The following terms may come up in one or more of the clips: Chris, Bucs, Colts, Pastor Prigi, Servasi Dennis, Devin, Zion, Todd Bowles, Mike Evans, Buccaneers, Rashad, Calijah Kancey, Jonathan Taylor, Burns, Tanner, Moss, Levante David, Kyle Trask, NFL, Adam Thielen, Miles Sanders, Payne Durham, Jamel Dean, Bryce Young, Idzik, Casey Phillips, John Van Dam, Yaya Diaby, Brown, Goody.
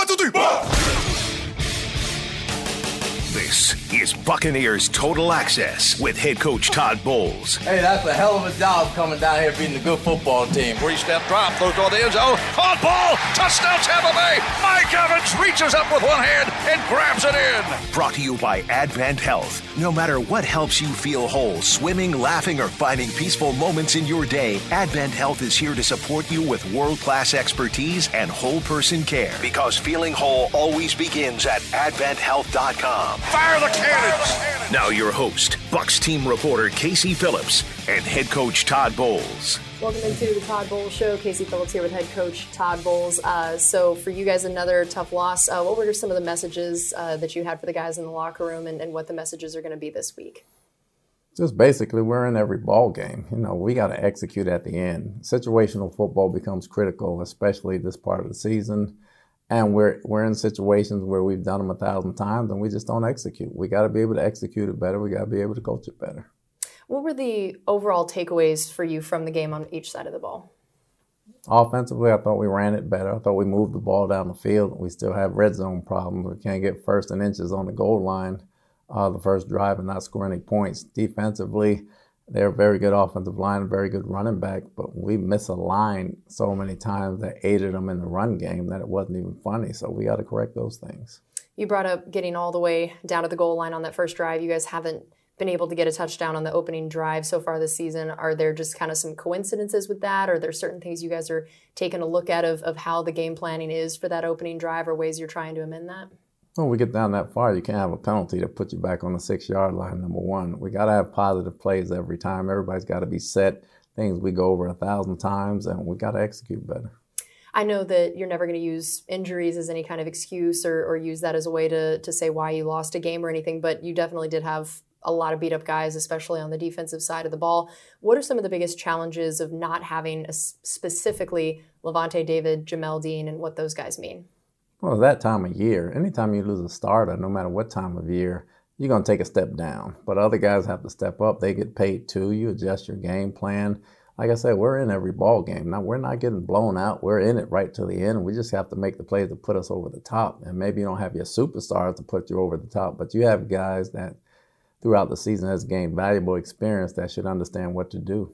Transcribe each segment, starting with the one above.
1, 2, 3. This is Buccaneers Total Access with head coach Todd Bowles. Hey, that's a hell of a job coming down here beating a good football team. 3-step drop, throws all the end zone. Hot ball, touchdown Tampa Bay. Mike Evans reaches up with one hand and grabs it in. Brought to you by Advent Health. No matter what helps you feel whole, swimming, laughing, or finding peaceful moments in your day, Advent Health is here to support you with world-class expertise and whole-person care. Because feeling whole always begins at AdventHealth.com. Fire the cannons! Now your host, Bucs team reporter Casey Phillips and head coach Todd Bowles. Welcome into the Todd Bowles Show. Casey Phillips here with head coach Todd Bowles. So for you guys, another tough loss. What were some of the messages that you had for the guys in the locker room, and what the messages are going to be this week? Just basically, we're in every ball game. You know, we got to execute at the end. Situational football becomes critical, especially this part of the season. And we're in situations where we've done them 1,000 times and we just don't execute. We got to be able to execute it better. We got to be able to coach it better. What were the overall takeaways for you from the game on each side of the ball? Offensively, I thought we ran it better. I thought we moved the ball down the field. We still have red zone problems. We can't get first and inches on the goal line the first drive and not score any points. Defensively, they're a very good offensive line, a very good running back, but we misaligned so many times that aided them in the run game that it wasn't even funny. So we got to correct those things. You brought up getting all the way down to the goal line on that first drive. You guys haven't been able to get a touchdown on the opening drive so far this season. Are there just kind of some coincidences with that? Are there certain things you guys are taking a look at of how the game planning is for that opening drive or ways you're trying to amend that? When we get down that far, you can't have a penalty to put you back on the 6-yard line, number one. We got to have positive plays every time. Everybody's got to be set. Things we go over 1,000 times, and we got to execute better. I know that you're never going to use injuries as any kind of excuse or use that as a way to say why you lost a game or anything, but you definitely did have a lot of beat-up guys, especially on the defensive side of the ball. What are some of the biggest challenges of not having specifically Levante David, Jamel Dean, and what those guys mean? Well, that time of year, anytime you lose a starter, no matter what time of year, you're going to take a step down. But other guys have to step up. They get paid too. You adjust your game plan. Like I said, we're in every ball game. Now, we're not getting blown out. We're in it right to the end. We just have to make the plays to put us over the top. And maybe you don't have your superstars to put you over the top, but you have guys that throughout the season has gained valuable experience that should understand what to do.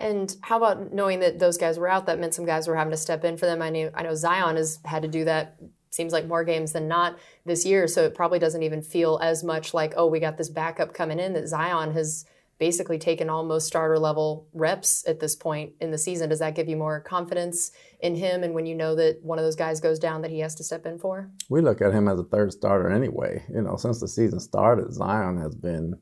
And how about knowing that those guys were out? That meant some guys were having to step in for them. I know Zion has had to do that, seems like more games than not this year, so it probably doesn't even feel as much like, oh, we got this backup coming in, that Zion has basically taken almost starter-level reps at this point in the season. Does that give you more confidence in him and when you know that one of those guys goes down that he has to step in for? We look at him as a third starter anyway. You know, since the season started, Zion has been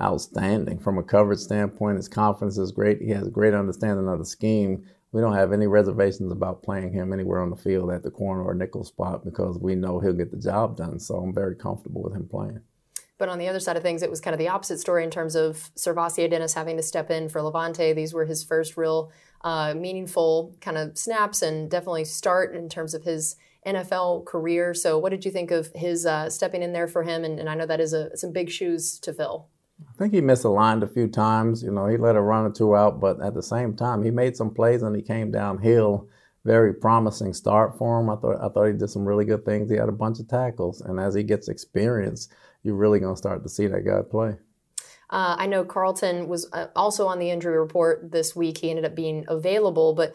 outstanding. From a coverage standpoint, his confidence is great. He has a great understanding of the scheme. We don't have any reservations about playing him anywhere on the field at the corner or nickel spot because we know he'll get the job done. So I'm very comfortable with him playing. But on the other side of things, it was kind of the opposite story in terms of Servasi Dennis having to step in for Levante. These were his first real meaningful kind of snaps and definitely start in terms of his NFL career. So what did you think of his stepping in there for him? And I know that is some big shoes to fill. I think he misaligned a few times. You know, he let a run or two out, but at the same time, he made some plays and he came downhill. Very promising start for him. I thought he did some really good things. He had a bunch of tackles, and as he gets experience, you're really going to start to see that guy play. I know Carlton was also on the injury report this week. He ended up being available, but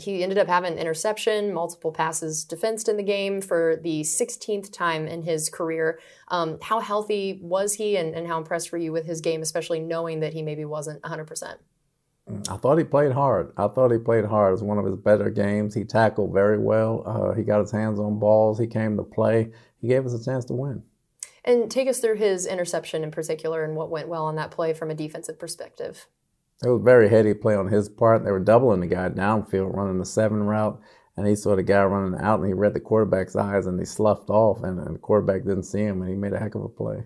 he ended up having an interception, multiple passes defensed in the game for the 16th time in his career. How healthy was he, and how impressed were you with his game, especially knowing that he maybe wasn't 100%? I thought he played hard. It was one of his better games. He tackled very well. He got his hands on balls. He came to play. He gave us a chance to win. And take us through his interception in particular and what went well on that play from a defensive perspective. It was a very heady play on his part. They were doubling the guy downfield, running the 7 route, and he saw the guy running out, and he read the quarterback's eyes, and he sloughed off, and the quarterback didn't see him, and he made a heck of a play.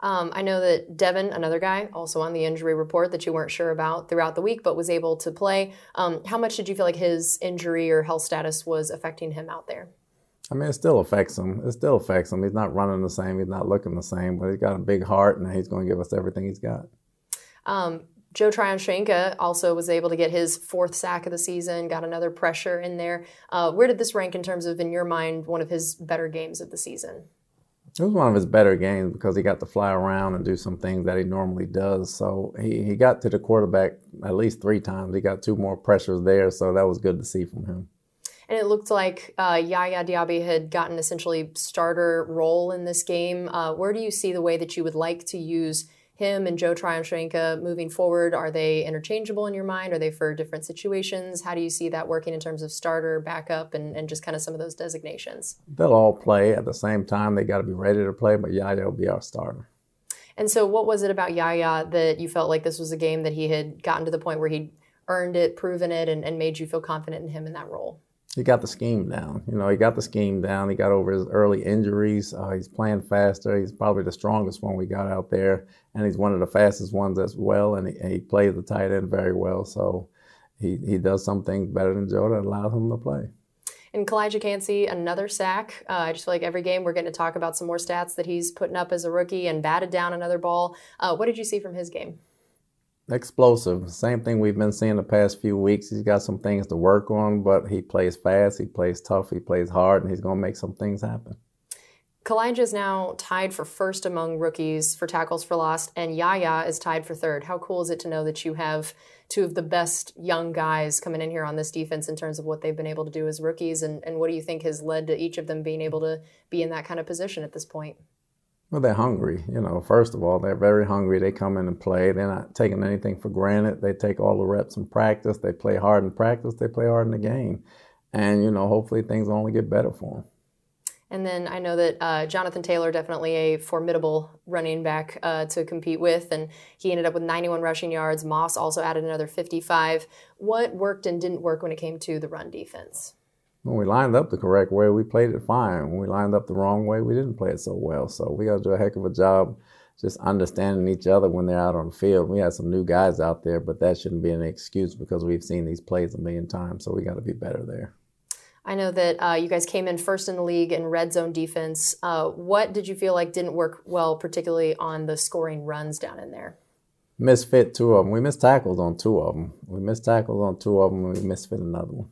I know that Devin, another guy, also on the injury report that you weren't sure about throughout the week but was able to play. How much did you feel like his injury or health status was affecting him out there? I mean, it still affects him. He's not running the same. He's not looking the same. But he's got a big heart, and he's going to give us everything he's got. Joe Tryon-Shoyinka also was able to get his 4th sack of the season, got another pressure in there. Where did this rank in terms of, in your mind, one of his better games of the season? It was one of his better games because he got to fly around and do some things that he normally does. So he got to the quarterback at least 3 times. He got 2 more pressures there, so that was good to see from him. And it looked like Yaya Diaby had gotten essentially starter role in this game. Where do you see the way that you would like to use him and Joe Tryon-Shoyinka moving forward? Are they interchangeable in your mind? Are they for different situations? How do you see that working in terms of starter, backup, and just kind of some of those designations? They'll all play at the same time. They got to be ready to play, but Yaya will be our starter. And so what was it about Yaya that you felt like this was a game that he had gotten to the point where he'd earned it, proven it, and made you feel confident in him in that role? He got the scheme down. You know, he got the scheme down. He got over his early injuries. He's playing faster. He's probably the strongest one we got out there, and he's one of the fastest ones as well, and he plays the tight end very well. So he does some things better than Joe that allows him to play. And Calijah Kancey, another sack. I just feel like every game we're getting to talk about some more stats that he's putting up as a rookie, and batted down another ball. What did you see from his game? Explosive. Same thing we've been seeing the past few weeks. He's got some things to work on, but he plays fast, he plays tough, he plays hard, and he's going to make some things happen. Calijah is now tied for 1st among rookies for tackles for loss, and Yaya is tied for 3rd. How cool is it to know that you have 2 of the best young guys coming in here on this defense in terms of what they've been able to do as rookies, and what do you think has led to each of them being able to be in that kind of position at this point? Well, they're hungry. You know, first of all, they're very hungry. They come in and play. They're not taking anything for granted. They take all the reps in practice. They play hard in practice. They play hard in the game. And, you know, hopefully things only get better for them. And then I know that Jonathan Taylor, definitely a formidable running back to compete with, and he ended up with 91 rushing yards. Moss also added another 55. What worked and didn't work when it came to the run defense? When we lined up the correct way, we played it fine. When we lined up the wrong way, we didn't play it so well. So we got to do a heck of a job just understanding each other when they're out on the field. We had some new guys out there, but that shouldn't be an excuse because we've seen these plays a million times, so we got to be better there. I know that you guys came in 1st in the league in red zone defense. What did you feel like didn't work well, particularly on the scoring runs down in there? Misfit 2 of them. We missed tackles on 2 of them. We missed tackles on 2 of them, and we misfit another one.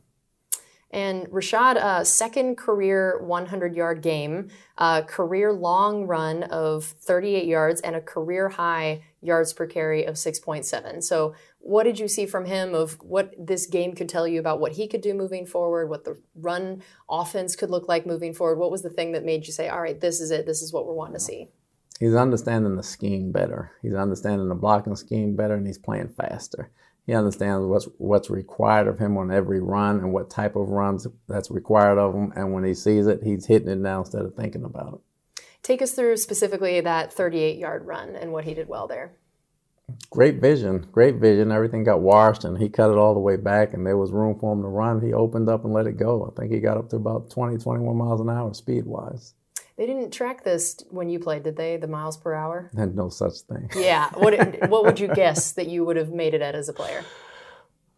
And Rashad, 2nd career 100-yard game, career long run of 38 yards, and a career high yards per carry of 6.7. So what did you see from him of what this game could tell you about what he could do moving forward, what the run offense could look like moving forward? What was the thing that made you say, all right, this is it. This is what we're wanting to see? He's understanding the scheme better. He's understanding the blocking scheme better, and he's playing faster. He understands what's required of him on every run and what type of runs that's required of him. And when he sees it, he's hitting it now instead of thinking about it. Take us through specifically that 38-yard run and what he did well there. Great vision. Great vision. Everything got washed, and he cut it all the way back, and there was room for him to run. He opened up and let it go. I think he got up to about 20, 21 miles an hour speed-wise. They didn't track this when you played, did they? The miles per hour? There's no such thing. Yeah. What would you guess that you would have made it at as a player?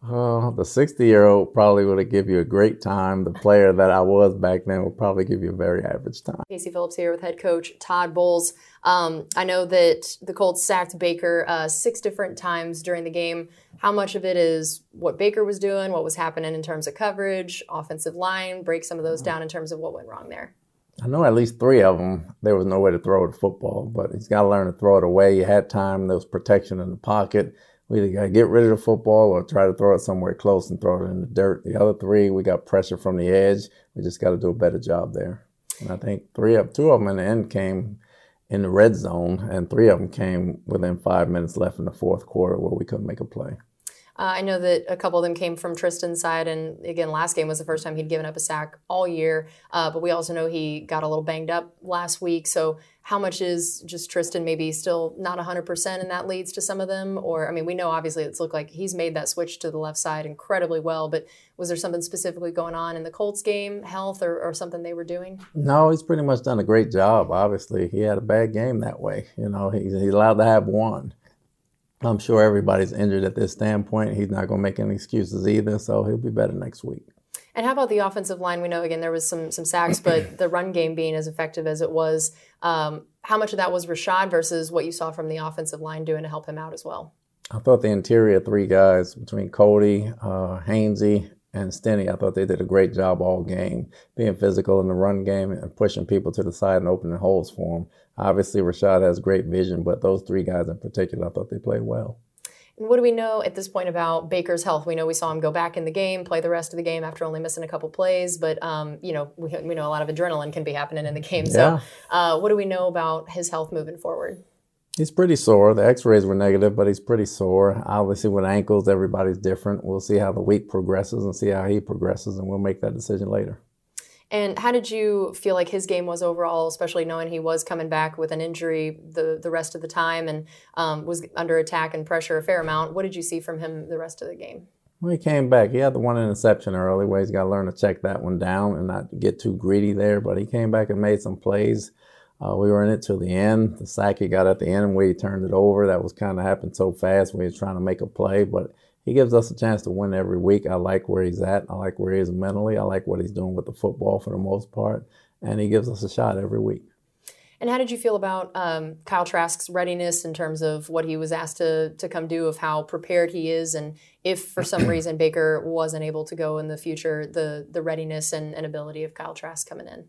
The 60-year-old probably would have given you a great time. The player that I was back then would probably give you a very average time. Casey Phillips here with head coach Todd Bowles. I know that the Colts sacked Baker 6 different times during the game. How much of it is what Baker was doing, what was happening in terms of coverage, offensive line? Break some of those down in terms of what went wrong there. I know at least 3 of them, there was no way to throw the football, but he's got to learn to throw it away. He had time. There was protection in the pocket. We either got to get rid of the football or try to throw it somewhere close and throw it in the dirt. The other 3, we got pressure from the edge. We just got to do a better job there. And I think 2 of them in the end came in the red zone, and 3 of them came within 5 minutes left in the 4th quarter where we couldn't make a play. I know that a couple of them came from Tristan's side, and again, last game was the first time he'd given up a sack all year, but we also know he got a little banged up last week, so how much is just Tristan maybe still not 100% and that leads to some of them? Or, I mean, we know obviously it's looked like he's made that switch to the left side incredibly well, but was there something specifically going on in the Colts game, health or something they were doing? No, he's pretty much done a great job, obviously. He had a bad game that way. You know, he's allowed to have one. I'm sure everybody's injured at this standpoint. He's not going to make any excuses either, so he'll be better next week. And how about the offensive line? We know, again, there was some sacks, but the run game being as effective as it was, how much of that was Rashad versus what you saw from the offensive line doing to help him out as well? I thought the interior three guys between Cody, Hainsey, and Stinney, I thought they did a great job all game, being physical in the run game and pushing people to the side and opening holes for them. Obviously, Rashad has great vision, but those three guys in particular, I thought they played well. And what do we know at this point about Baker's health? We know we saw him go back in the game, play the rest of the game after only missing a couple plays, but you know, we know a lot of adrenaline can be happening in the game. So what do we know about his health moving forward? He's pretty sore. The x-rays were negative, but he's pretty sore. Obviously, with ankles, everybody's different. We'll see how the week progresses and see how he progresses, and we'll make that decision later. And how did you feel like his game was overall, especially knowing he was coming back with an injury the rest of the time and was under attack and pressure a fair amount? What did you see from him the rest of the game? When he came back, he had the one interception early where he's got to learn to check that one down and not get too greedy there, but he came back and made some plays. We were in it till the end. The sack he got at the end where he turned it over, that was kind of happened so fast when he was trying to make a play. But he gives us a chance to win every week. I like where he's at. I like where he is mentally. I like what he's doing with the football for the most part. And he gives us a shot every week. And how did you feel about Kyle Trask's readiness in terms of what he was asked to come do, of how prepared he is, and if for some reason Baker wasn't able to go in the future, the readiness and ability of Kyle Trask coming in?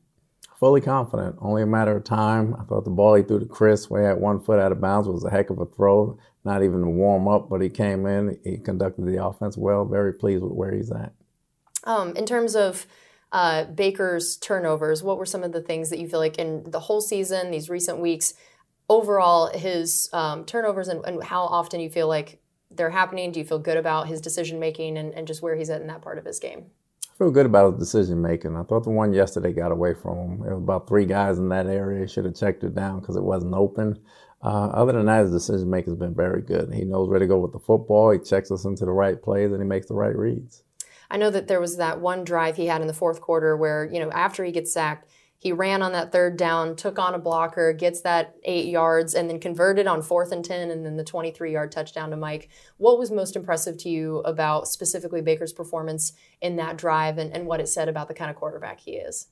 Fully confident, only a matter of time. I thought the ball he threw to Chris, where he had 1 foot out of bounds, was a heck of a throw. Not even a warm up, but he came in, he conducted the offense well. Very pleased with where he's at. In terms of Baker's turnovers, what were some of the things that you feel like in the whole season, these recent weeks, overall his turnovers and how often you feel like they're happening? Do you feel good about his decision making and just where he's at in that part of his game? I feel good about his decision-making. I thought the one yesterday got away from him. It was about three guys in that area. He should have checked it down because it wasn't open. Other than that, his decision-making has been very good. He knows where to go with the football. He checks us into the right plays, and he makes the right reads. I know that there was that one drive he had in the fourth quarter where, you know, after he gets sacked, he ran on that third down, took on a blocker, gets that 8 yards, and then converted on 4th and 10, and then the 23-yard touchdown to Mike. What was most impressive to you about specifically Baker's performance in that drive and what it said about the kind of quarterback he is?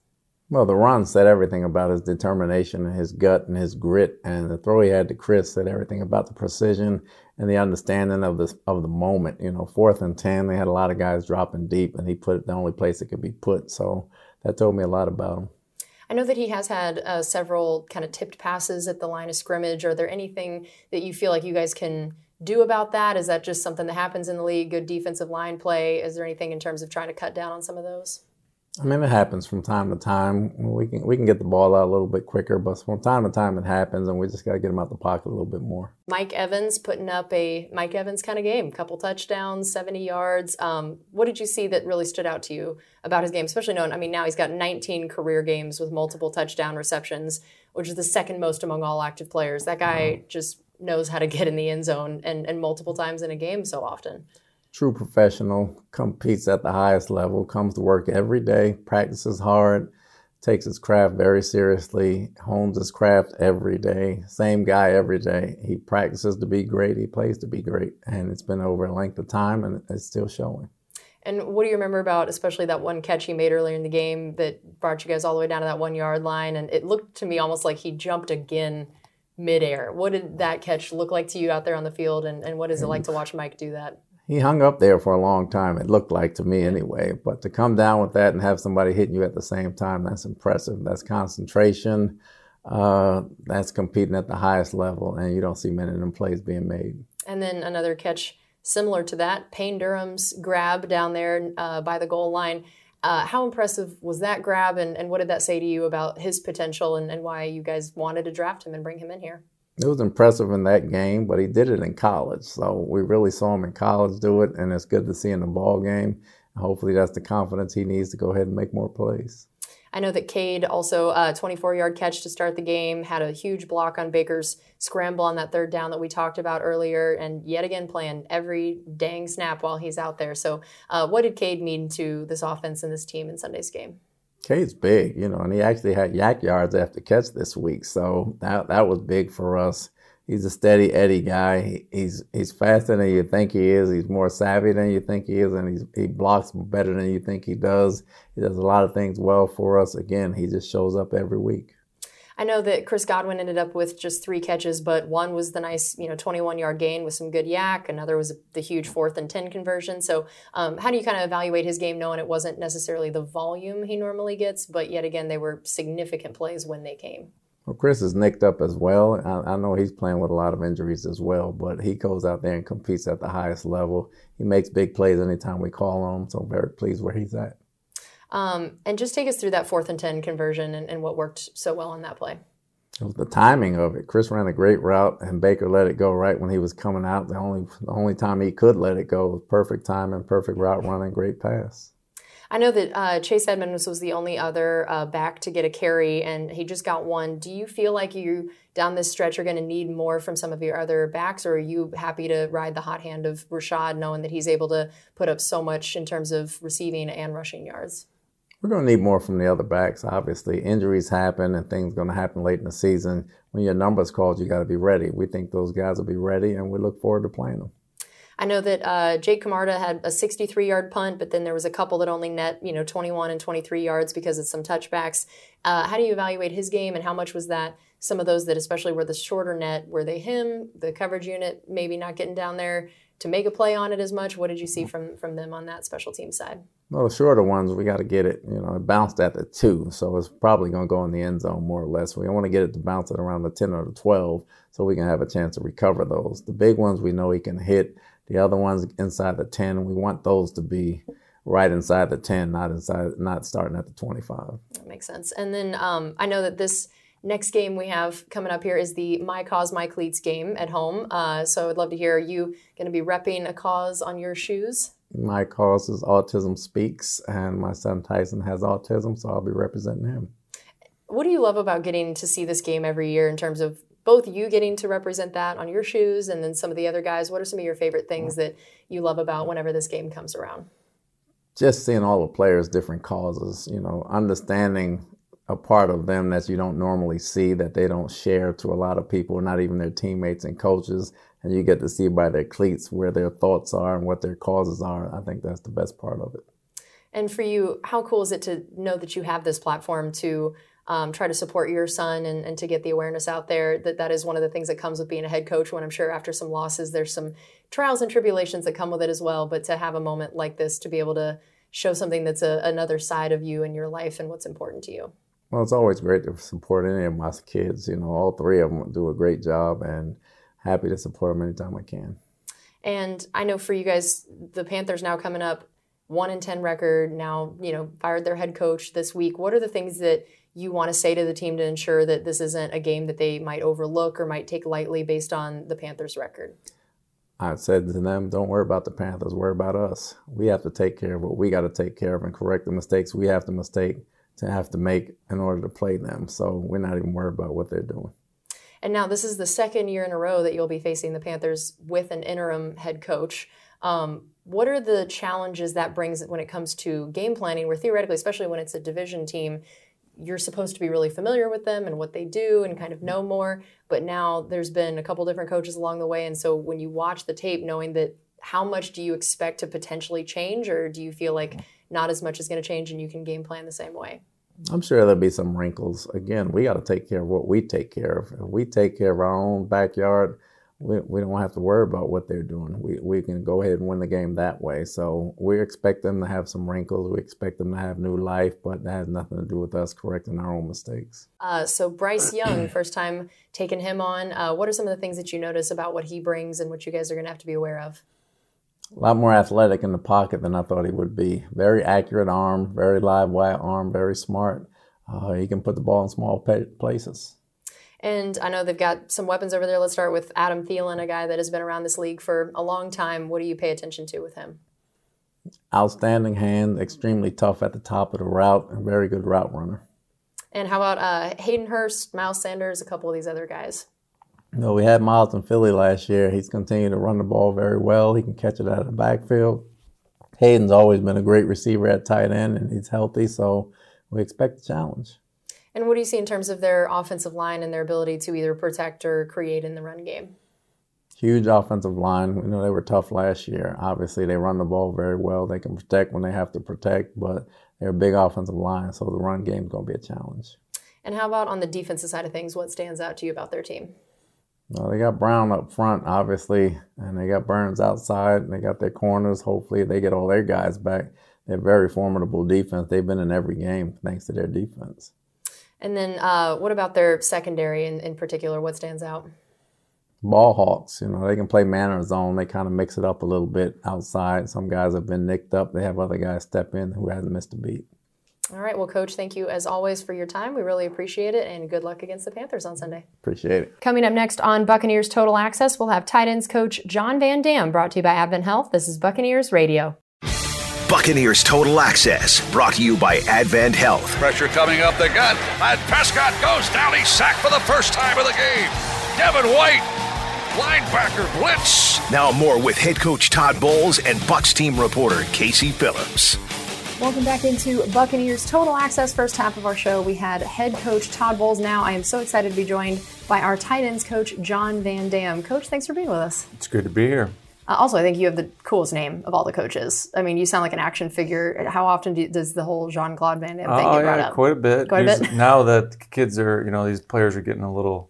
Well, the run said everything about his determination and his gut and his grit, and the throw he had to Chris said everything about the precision and the understanding of the moment. You know, 4th and 10, they had a lot of guys dropping deep, and he put it the only place it could be put, so that told me a lot about him. I know that he has had several kind of tipped passes at the line of scrimmage. Are there anything that you feel like you guys can do about that? Is that just something that happens in the league, good defensive line play? Is there anything in terms of trying to cut down on some of those? I mean, it happens from time to time. We can get the ball out a little bit quicker, but from time to time it happens, and we just got to get him out the pocket a little bit more. Mike Evans putting up a Mike Evans kind of game, couple touchdowns, 70 yards. What did you see that really stood out to you about his game, especially knowing, I mean, now he's got 19 career games with multiple touchdown receptions, which is the second most among all active players. That guy just knows how to get in the end zone and multiple times in a game so often. True professional, competes at the highest level, comes to work every day, practices hard, takes his craft very seriously, hones his craft every day. Same guy every day. He practices to be great. He plays to be great. And it's been over a length of time, and it's still showing. And what do you remember about, especially that one catch he made earlier in the game that brought you guys all the way down to that 1 yard line? And it looked to me almost like he jumped again midair. What did that catch look like to you out there on the field, and what is it like to watch Mike do that? He hung up there for a long time, it looked like to me anyway. But to come down with that and have somebody hitting you at the same time, that's impressive. That's concentration. That's competing at the highest level, and you don't see many of them plays being made. And then another catch similar to that, Payne Durham's grab down there by the goal line. How impressive was that grab, and what did that say to you about his potential and why you guys wanted to draft him and bring him in here? It was impressive in that game, but he did it in college. So we really saw him in college do it, and it's good to see in the ball game. Hopefully that's the confidence he needs to go ahead and make more plays. I know that Cade also, a 24-yard catch to start the game, had a huge block on Baker's scramble on that third down that we talked about earlier, and yet again playing every dang snap while he's out there. So what did Cade mean to this offense and this team in Sunday's game? Cade's big, you know, and he actually had yak yards after catch this week, so that was big for us. He's a steady Eddie guy. He's faster than you think he is. He's more savvy than you think he is, and he blocks better than you think he does. He does a lot of things well for us. Again, he just shows up every week. I know that Chris Godwin ended up with just 3 catches, but one was the nice, 21-yard gain with some good yak. Another was the huge 4th and 10 conversion. So how do you kind of evaluate his game, knowing it wasn't necessarily the volume he normally gets, but yet again, they were significant plays when they came? Well, Chris is nicked up as well. I know he's playing with a lot of injuries as well, but he goes out there and competes at the highest level. He makes big plays anytime we call on him, so I'm very pleased where he's at. And just take us through that 4th and 10 conversion and what worked so well on that play. It was the timing of it. Chris ran a great route, and Baker let it go right when he was coming out. The only time he could let it go was perfect timing, perfect route running, great pass. I know that Chase Edmonds was the only other back to get a carry, and he just got one. Do you feel like you, down this stretch, are going to need more from some of your other backs, or are you happy to ride the hot hand of Rashad, knowing that he's able to put up so much in terms of receiving and rushing yards? We're going to need more from the other backs, obviously. Injuries happen, and things are going to happen late in the season. When your number's called, you got to be ready. We think those guys will be ready, and we look forward to playing them. I know that Jake Camarda had a 63-yard punt, but then there was a couple that only net, 21 and 23 yards because of some touchbacks. How do you evaluate his game, and how much was that? Some of those that especially were the shorter net, were they him, the coverage unit maybe not getting down there to make a play on it as much? What did you see from them on that special team side? Well, the shorter ones, we got to get it, it bounced at the 2, so it's probably going to go in the end zone more or less. We want to get it to bounce at around the 10 or the 12 so we can have a chance to recover those. The big ones we know he can hit. The other ones inside the 10, we want those to be right inside the 10, not starting at the 25. That makes sense. And then I know that this next game we have coming up here is the My Cause, My Cleats game at home. So I'd love to hear, are you going to be repping a cause on your shoes? My cause is Autism Speaks, and my son Tyson has autism, so I'll be representing him. What do you love about getting to see this game every year in terms of both you getting to represent that on your shoes and then some of the other guys? What are some of your favorite things that you love about whenever this game comes around? Just seeing all the players, different causes, understanding a part of them that you don't normally see, that they don't share to a lot of people, not even their teammates and coaches. And you get to see by their cleats where their thoughts are and what their causes are. I think that's the best part of it. And for you, how cool is it to know that you have this platform to try to support your son and to get the awareness out there? That is one of the things that comes with being a head coach, when I'm sure after some losses, there's some trials and tribulations that come with it as well. But to have a moment like this, to be able to show something that's another side of you and your life and what's important to you. Well, it's always great to support any of my kids. All 3 of them do a great job, and happy to support them anytime I can. And I know for you guys, the Panthers now coming up, 1-10 record, now, fired their head coach this week. What are the things that you want to say to the team to ensure that this isn't a game that they might overlook or might take lightly based on the Panthers' record? I said to them, don't worry about the Panthers, worry about us. We have to take care of what we got to take care of and correct the mistakes we have to make in order to play them. So we're not even worried about what they're doing. And now this is the 2nd year in a row that you'll be facing the Panthers with an interim head coach. What are the challenges that brings when it comes to game planning, where theoretically, especially when it's a division team, you're supposed to be really familiar with them and what they do and kind of know more, but now there's been a couple different coaches along the way. And so when you watch the tape, knowing that, how much do you expect to potentially change, or do you feel like not as much is going to change and you can game plan the same way? I'm sure there'll be some wrinkles. Again, we got to take care of what we take care of. If we take care of our own backyard, we don't have to worry about what they're doing. We can go ahead and win the game that way. So we expect them to have some wrinkles. We expect them to have new life, but that has nothing to do with us correcting our own mistakes. So Bryce Young, first time taking him on. What are some of the things that you notice about what he brings and what you guys are going to have to be aware of? A lot more athletic in the pocket than I thought he would be. Very accurate arm, very live wire arm, very smart. He can put the ball in small places. And I know they've got some weapons over there. Let's start with Adam Thielen, a guy that has been around this league for a long time. What do you pay attention to with him? Outstanding hand, extremely tough at the top of the route, and very good route runner. And how about Hayden Hurst, Miles Sanders, a couple of these other guys? No, we had Miles in Philly last year. He's continued to run the ball very well. He can catch it out of the backfield. Hayden's always been a great receiver at tight end, and he's healthy, so we expect a challenge. And what do you see in terms of their offensive line and their ability to either protect or create in the run game? Huge offensive line. We know they were tough last year. Obviously, they run the ball very well. They can protect when they have to protect, but they're a big offensive line, so the run game's going to be a challenge. And how about on the defensive side of things, what stands out to you about their team? Well, they got Brown up front, obviously, and they got Burns outside, and they got their corners. Hopefully they get all their guys back. They're very formidable defense. They've been in every game thanks to their defense. And then what about their secondary in particular? What stands out? Ball hawks. You know, they can play man or zone. They kind of mix it up a little bit outside. Some guys have been nicked up. They have other guys step in who hasn't missed a beat. All right. Well, Coach, thank you as always for your time. We really appreciate it, and good luck against the Panthers on Sunday. Appreciate it. Coming up next on Buccaneers Total Access, we'll have tight ends coach John Van Dam, brought to you by Advent Health. This is Buccaneers Radio. Buccaneers Total Access, brought to you by Advent Health. Pressure coming up the gut, and Prescott goes down. He's sacked for the first time of the game. Devin White, linebacker blitz. Now more with head coach Todd Bowles and Bucs team reporter Casey Phillips. Welcome back into Buccaneers Total Access. First half of our show, we had head coach Todd Bowles. Now I am so excited to be joined by our tight ends coach, John Van Dam. Coach, thanks for being with us. It's good to be here. Also, I think you have the coolest name of all the coaches. I mean, you sound like an action figure. How often does the whole Jean-Claude Van Dam thing get brought up? Quite a bit. Now that kids are, you know, these players are getting a little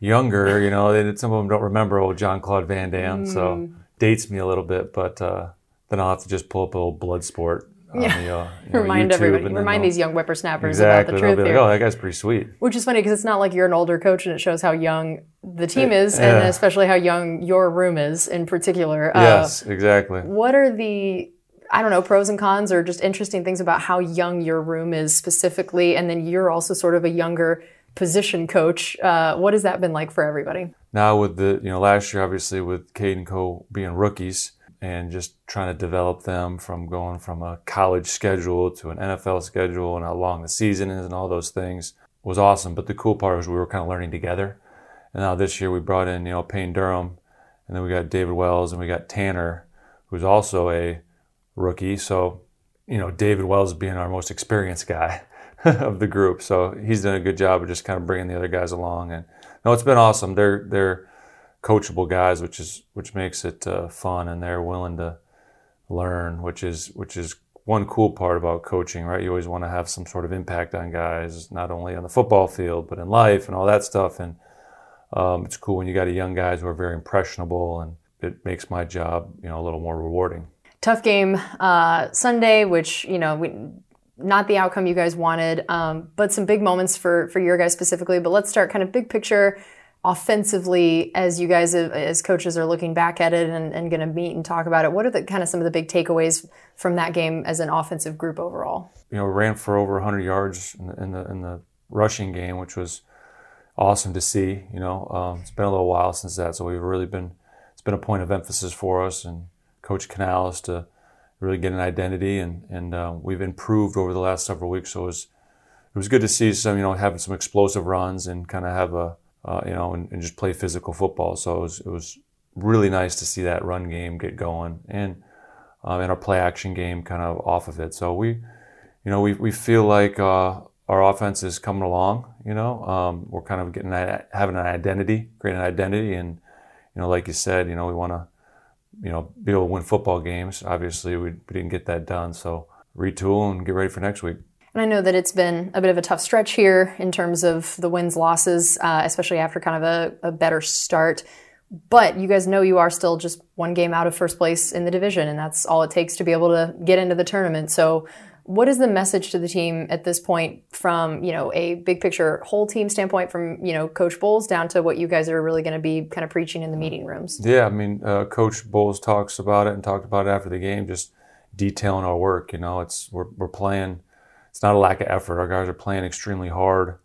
younger, you know, some of them don't remember old Jean-Claude Van Dam, so dates me a little bit. But then I'll have to just pull up a little blood sport. Remind YouTube, everybody. Remind these young whippersnappers about the truth here. Oh, that guy's pretty sweet. Which is funny because it's not like you're an older coach, and it shows how young the team is, and especially how young your room is in particular. Yes, exactly. What are the, I don't know, pros and cons or just interesting things about how young your room is specifically, and then you're also sort of a younger position coach. What has that been like for everybody? Now with the, you know, last year obviously with Cade and Co being rookies, and just trying to develop them from going from a college schedule to an NFL schedule and how long the season is and all those things was awesome. But the cool part was we were kind of learning together. And now this year we brought in, you know, Payne Durham, and then we got David Wells, and we got Tanner, who's also a rookie. So, you know, David Wells being our most experienced guy of the group. So he's done a good job of just kind of bringing the other guys along. And no, it's been awesome. They're coachable guys, which makes it fun, and they're willing to learn, which is one cool part about coaching, right? You always want to have some sort of impact on guys, not only on the football field but in life and all that stuff. And it's cool when you got young guys who are very impressionable, and it makes my job, you know, a little more rewarding. Tough game Sunday, which, you know, not the outcome you guys wanted, but some big moments for your guys specifically. But let's start kind of big picture. Offensively, as you guys, as coaches, are looking back at it and going to meet and talk about it, what are the kind of some of the big takeaways from that game as an offensive group overall? You know, ran for over 100 yards in the rushing game, which was awesome to see. You know, it's been a little while since that, so we've really been, it's been a point of emphasis for us and Coach Canales to really get an identity, and we've improved over the last several weeks. So it was good to see some, you know, having some explosive runs and kind of have a and just play physical football. So it was really nice to see that run game get going, and our play action game kind of off of it. So we feel like our offense is coming along. You know, we're kind of having an identity, creating an identity, and, you know, like you said, you know, we want to, you know, be able to win football games. Obviously, we didn't get that done, so retool and get ready for next week. And I know that it's been a bit of a tough stretch here in terms of the wins, losses, especially after kind of a better start. But you guys know you are still just one game out of first place in the division, and that's all it takes to be able to get into the tournament. So what is the message to the team at this point from, you know, a big picture whole team standpoint, from, you know, Coach Bowles down to what you guys are really going to be kind of preaching in the meeting rooms? Yeah, I mean, Coach Bowles talks about it and talked about it after the game, just detailing our work. You know, we're playing. It's not a lack of effort. Our guys are playing extremely hard.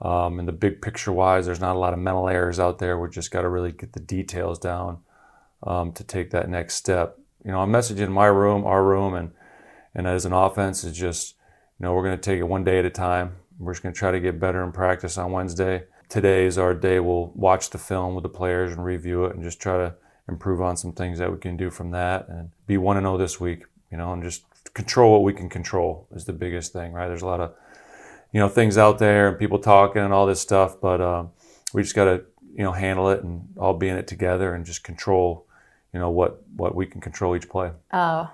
And the big picture wise, there's not a lot of mental errors out there. We've just got to really get the details down to take that next step. You know, a message in my room, our room, and as an offense is just, you know, we're going to take it one day at a time. We're just going to try to get better in practice on Wednesday. Today is our day. We'll watch the film with the players and review it and just try to improve on some things that we can do from that and be 1-0 this week, you know, and just control what we can control is the biggest thing, right? There's a lot of, you know, things out there and people talking and all this stuff, but we just got to, you know, handle it and all be in it together and just control, you know, what we can control each play.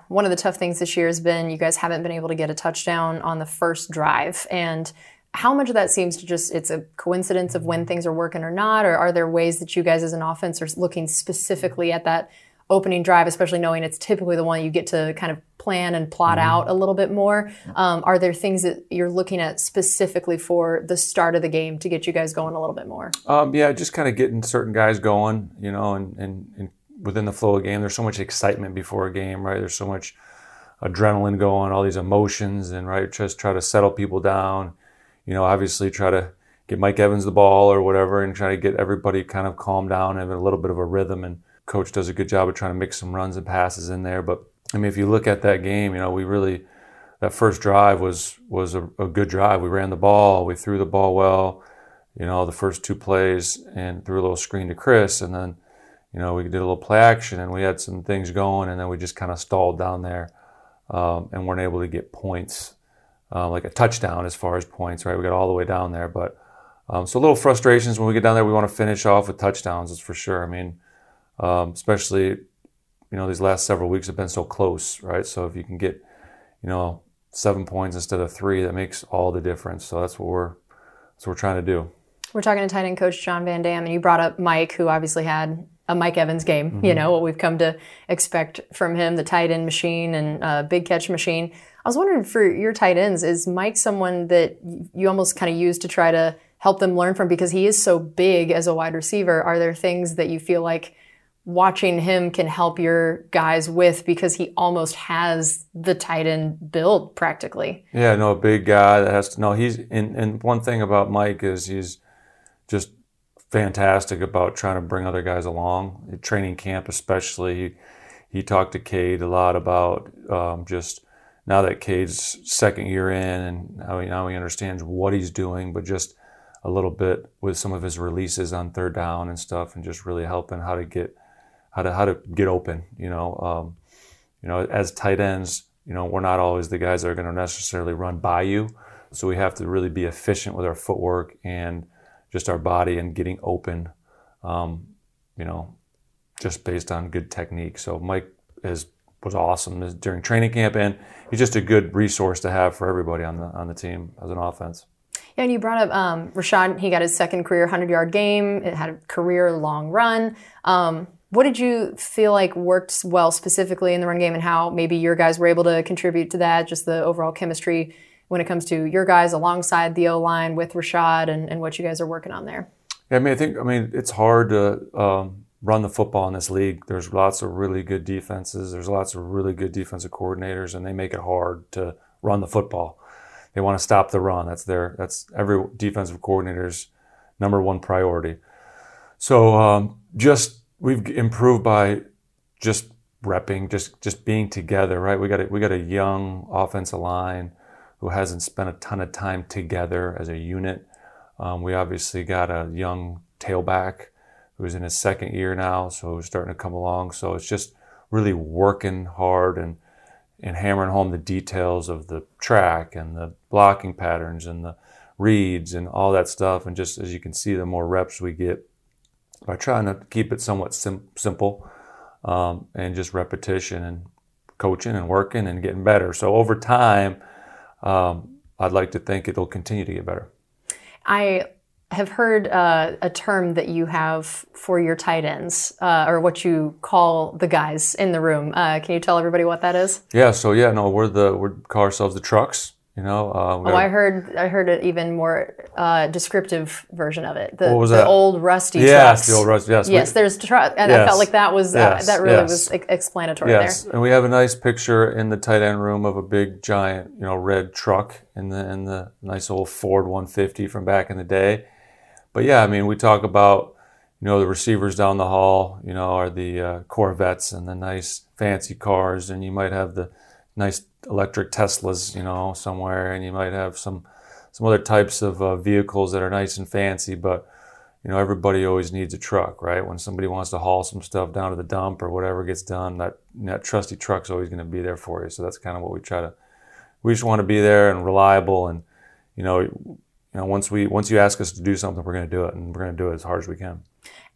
One of the tough things this year has been you guys haven't been able to get a touchdown on the first drive. And how much of that seems to just, it's a coincidence of when things are working or not, or are there ways that you guys as an offense are looking specifically at that opening drive, especially knowing it's typically the one you get to kind of plan and plot out a little bit more? Are there things that you're looking at specifically for the start of the game to get you guys going a little bit more? Yeah, just kind of getting certain guys going, you know, and within the flow of game. There's so much excitement before a game, right? There's so much adrenaline going, all these emotions, and right, just try to settle people down. You know, obviously try to get Mike Evans the ball or whatever and try to get everybody kind of calmed down and have a little bit of a rhythm. And Coach does a good job of trying to mix some runs and passes in there. But, I mean, if you look at that game, you know, we really – that first drive was a good drive. We ran the ball. We threw the ball well, you know, the first two plays, and threw a little screen to Chris. And then, you know, we did a little play action, and we had some things going, and then we just kind of stalled down there and weren't able to get points. Like a touchdown as far as points, right? We got all the way down there. But so a little frustrations when we get down there. We want to finish off with touchdowns, that's for sure. I mean, especially, you know, these last several weeks have been so close, right? So if you can get, you know, 7 points instead of 3, that makes all the difference. So that's what we're trying to do. We're talking to tight end coach John Van Dam, and you brought up Mike, who obviously had a Mike Evans game, you know, what we've come to expect from him, the tight end machine and big catch machine. I was wondering, for your tight ends, is Mike someone that you almost kind of use to try to help them learn from, because he is so big as a wide receiver? Are there things that you feel like watching him can help your guys with, because he almost has the tight end build practically? Yeah, no, a big guy that has to know. And one thing about Mike is he's just fantastic about trying to bring other guys along. At training camp especially, he talked to Cade a lot about just – now that Cade's second year in, and now he understands what he's doing, but just a little bit with some of his releases on third down and stuff, and just really helping how to get open. You know, as tight ends, you know, we're not always the guys that are going to necessarily run by you, so we have to really be efficient with our footwork and just our body and getting open. You know, just based on good technique. So Mike was awesome during training camp, and he's just a good resource to have for everybody on the team as an offense. Yeah, and you brought up Rashad. He got his second career 100-yard game. It had a career-long run. What did you feel like worked well specifically in the run game, and how maybe your guys were able to contribute to that, just the overall chemistry when it comes to your guys alongside the O-line with Rashad and what you guys are working on there? Yeah, I mean, it's hard to run the football in this league. There's lots of really good defenses. There's lots of really good defensive coordinators, and they make it hard to run the football. They want to stop the run. That's every defensive coordinator's number one priority. So we've improved by just repping, just being together, right? We got a young offensive line who hasn't spent a ton of time together as a unit. We obviously got a young tailback who's in his second year now, so he's starting to come along. So it's just really working hard and hammering home the details of the track and the blocking patterns and the reads and all that stuff. And just as you can see, the more reps we get by trying to keep it somewhat simple and just repetition and coaching and working and getting better. So over time, I'd like to think it'll continue to get better. I have heard a term that you have for your tight ends, or what you call the guys in the room. Can you tell everybody what that is? Yeah. So we call ourselves the trucks. You know. I heard an even more descriptive version of it. What was that? The old rusty trucks. The old rusty. Yes. Yes. There's truck, and yes. I felt like that was yes. That really yes. was explanatory yes. there. And we have a nice picture in the tight end room of a big giant, you know, red truck in the nice old Ford 150 from back in the day. But yeah, I mean, we talk about, you know, the receivers down the hall, you know, are the Corvettes and the nice fancy cars, and you might have the nice electric Teslas, you know, somewhere, and you might have some other types of vehicles that are nice and fancy, but, you know, everybody always needs a truck, right? When somebody wants to haul some stuff down to the dump or whatever gets done, that trusty truck's always going to be there for you. So that's kind of what we just want to be there and reliable, and, you know, once you ask us to do something, we're going to do it, and we're going to do it as hard as we can.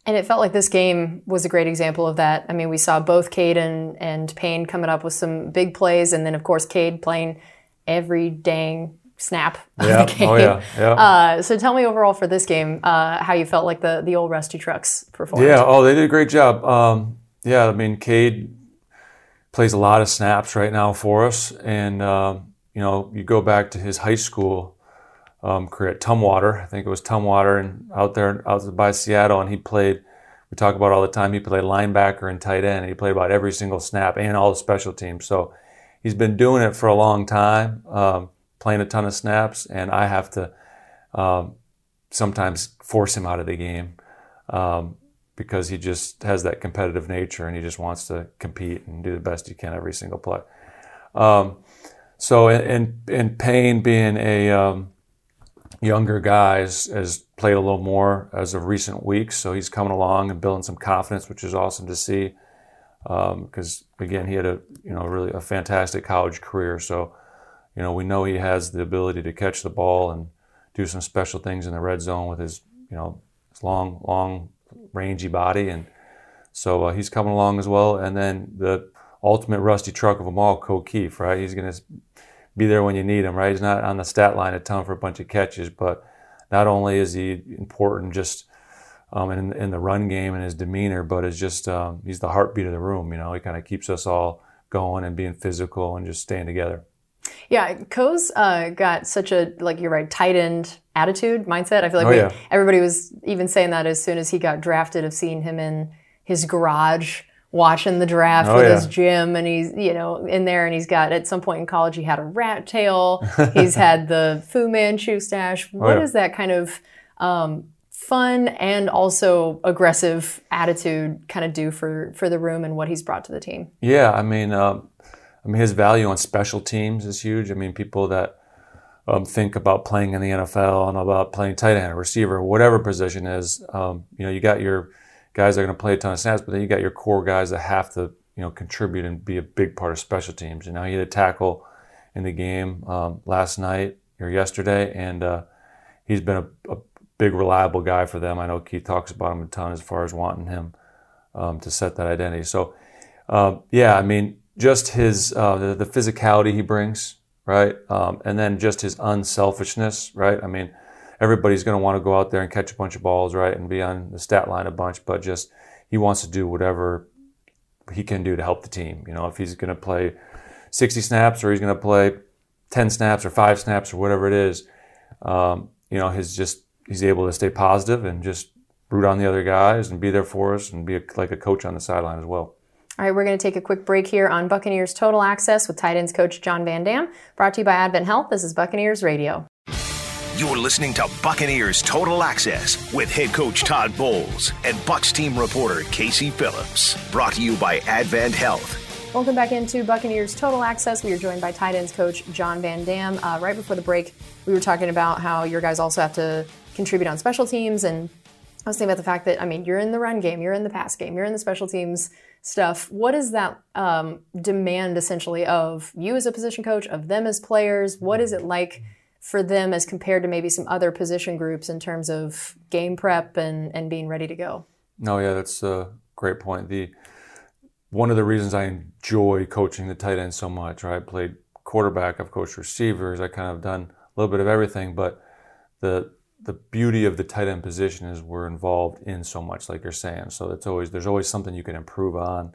And it felt like this game was a great example of that. I mean, we saw both Cade and Payne coming up with some big plays, and then, of course, Cade playing every dang snap of the game. Oh, yeah. Yeah. So tell me overall for this game how you felt like the old Rusty Trucks performed. Yeah, they did a great job. Yeah, I mean, Cade plays a lot of snaps right now for us. And, you know, you go back to his high school career at Tumwater. I think it was Tumwater and out there by Seattle, and he played, we talk about all the time, he played linebacker and tight end. And he played about every single snap and all the special teams. So he's been doing it for a long time, playing a ton of snaps, and I have to sometimes force him out of the game because he just has that competitive nature and he just wants to compete and do the best he can every single play. So, and Payne being a younger guy has played a little more as of recent weeks, so he's coming along and building some confidence, which is awesome to see. Because again, he had a really fantastic college career. So, you know, we know he has the ability to catch the ball and do some special things in the red zone with his, his long, rangy body. And so he's coming along as well. And then the ultimate rusty truck of them all, O'Keefe, right? He's going to be there when you need him, right? He's not on the stat line a ton for a bunch of catches, but not only is he important just in the run game and his demeanor, but it's just he's the heartbeat of the room. You know, he kind of keeps us all going and being physical and just staying together. Yeah, Co's got such a, like you're right, tight end attitude, mindset. I feel like everybody was even saying that as soon as he got drafted, of seeing him in his garage watching the draft with his gym, and he's, in there, and he's got, at some point in college, he had a rat tail. He's had the Fu Manchu stash. What is that kind of fun and also aggressive attitude kind of do for the room and what he's brought to the team? Yeah, I mean, his value on special teams is huge. I mean, people that think about playing in the NFL and about playing tight end, receiver, whatever position is, you got your guys that are going to play a ton of snaps, but then you got your core guys that have to, contribute and be a big part of special teams. You know, he had a tackle in the game last night or yesterday, and he's been a big, reliable guy for them. I know Keith talks about him a ton as far as wanting him to set that identity. So, I mean, just his the physicality he brings, right? And then just his unselfishness, right? I mean, everybody's going to want to go out there and catch a bunch of balls, right, and be on the stat line a bunch, but just he wants to do whatever he can do to help the team. You know, if he's going to play 60 snaps or he's going to play 10 snaps or 5 snaps or whatever it is, he's able to stay positive and just root on the other guys and be there for us and be like a coach on the sideline as well. All right, we're going to take a quick break here on Buccaneers Total Access with tight ends coach John Van Dam, brought to you by Advent Health. This is Buccaneers Radio. You're listening to Buccaneers Total Access with head coach Todd Bowles and Bucs team reporter Casey Phillips, brought to you by Advent Health. Welcome back into Buccaneers Total Access. We are joined by tight ends coach John Van Dam. Right before the break, we were talking about how your guys also have to contribute on special teams, and I was thinking about the fact that, I mean, you're in the run game, you're in the pass game, you're in the special teams stuff. What is that demand essentially of you as a position coach, of them as players? What is it like for them as compared to maybe some other position groups in terms of game prep and being ready to go? No, yeah, that's a great point. One of the reasons I enjoy coaching the tight end so much, right? I played quarterback, I've coached receivers, I kind of done a little bit of everything, but the beauty of the tight end position is we're involved in so much, like you're saying. So there's always something you can improve on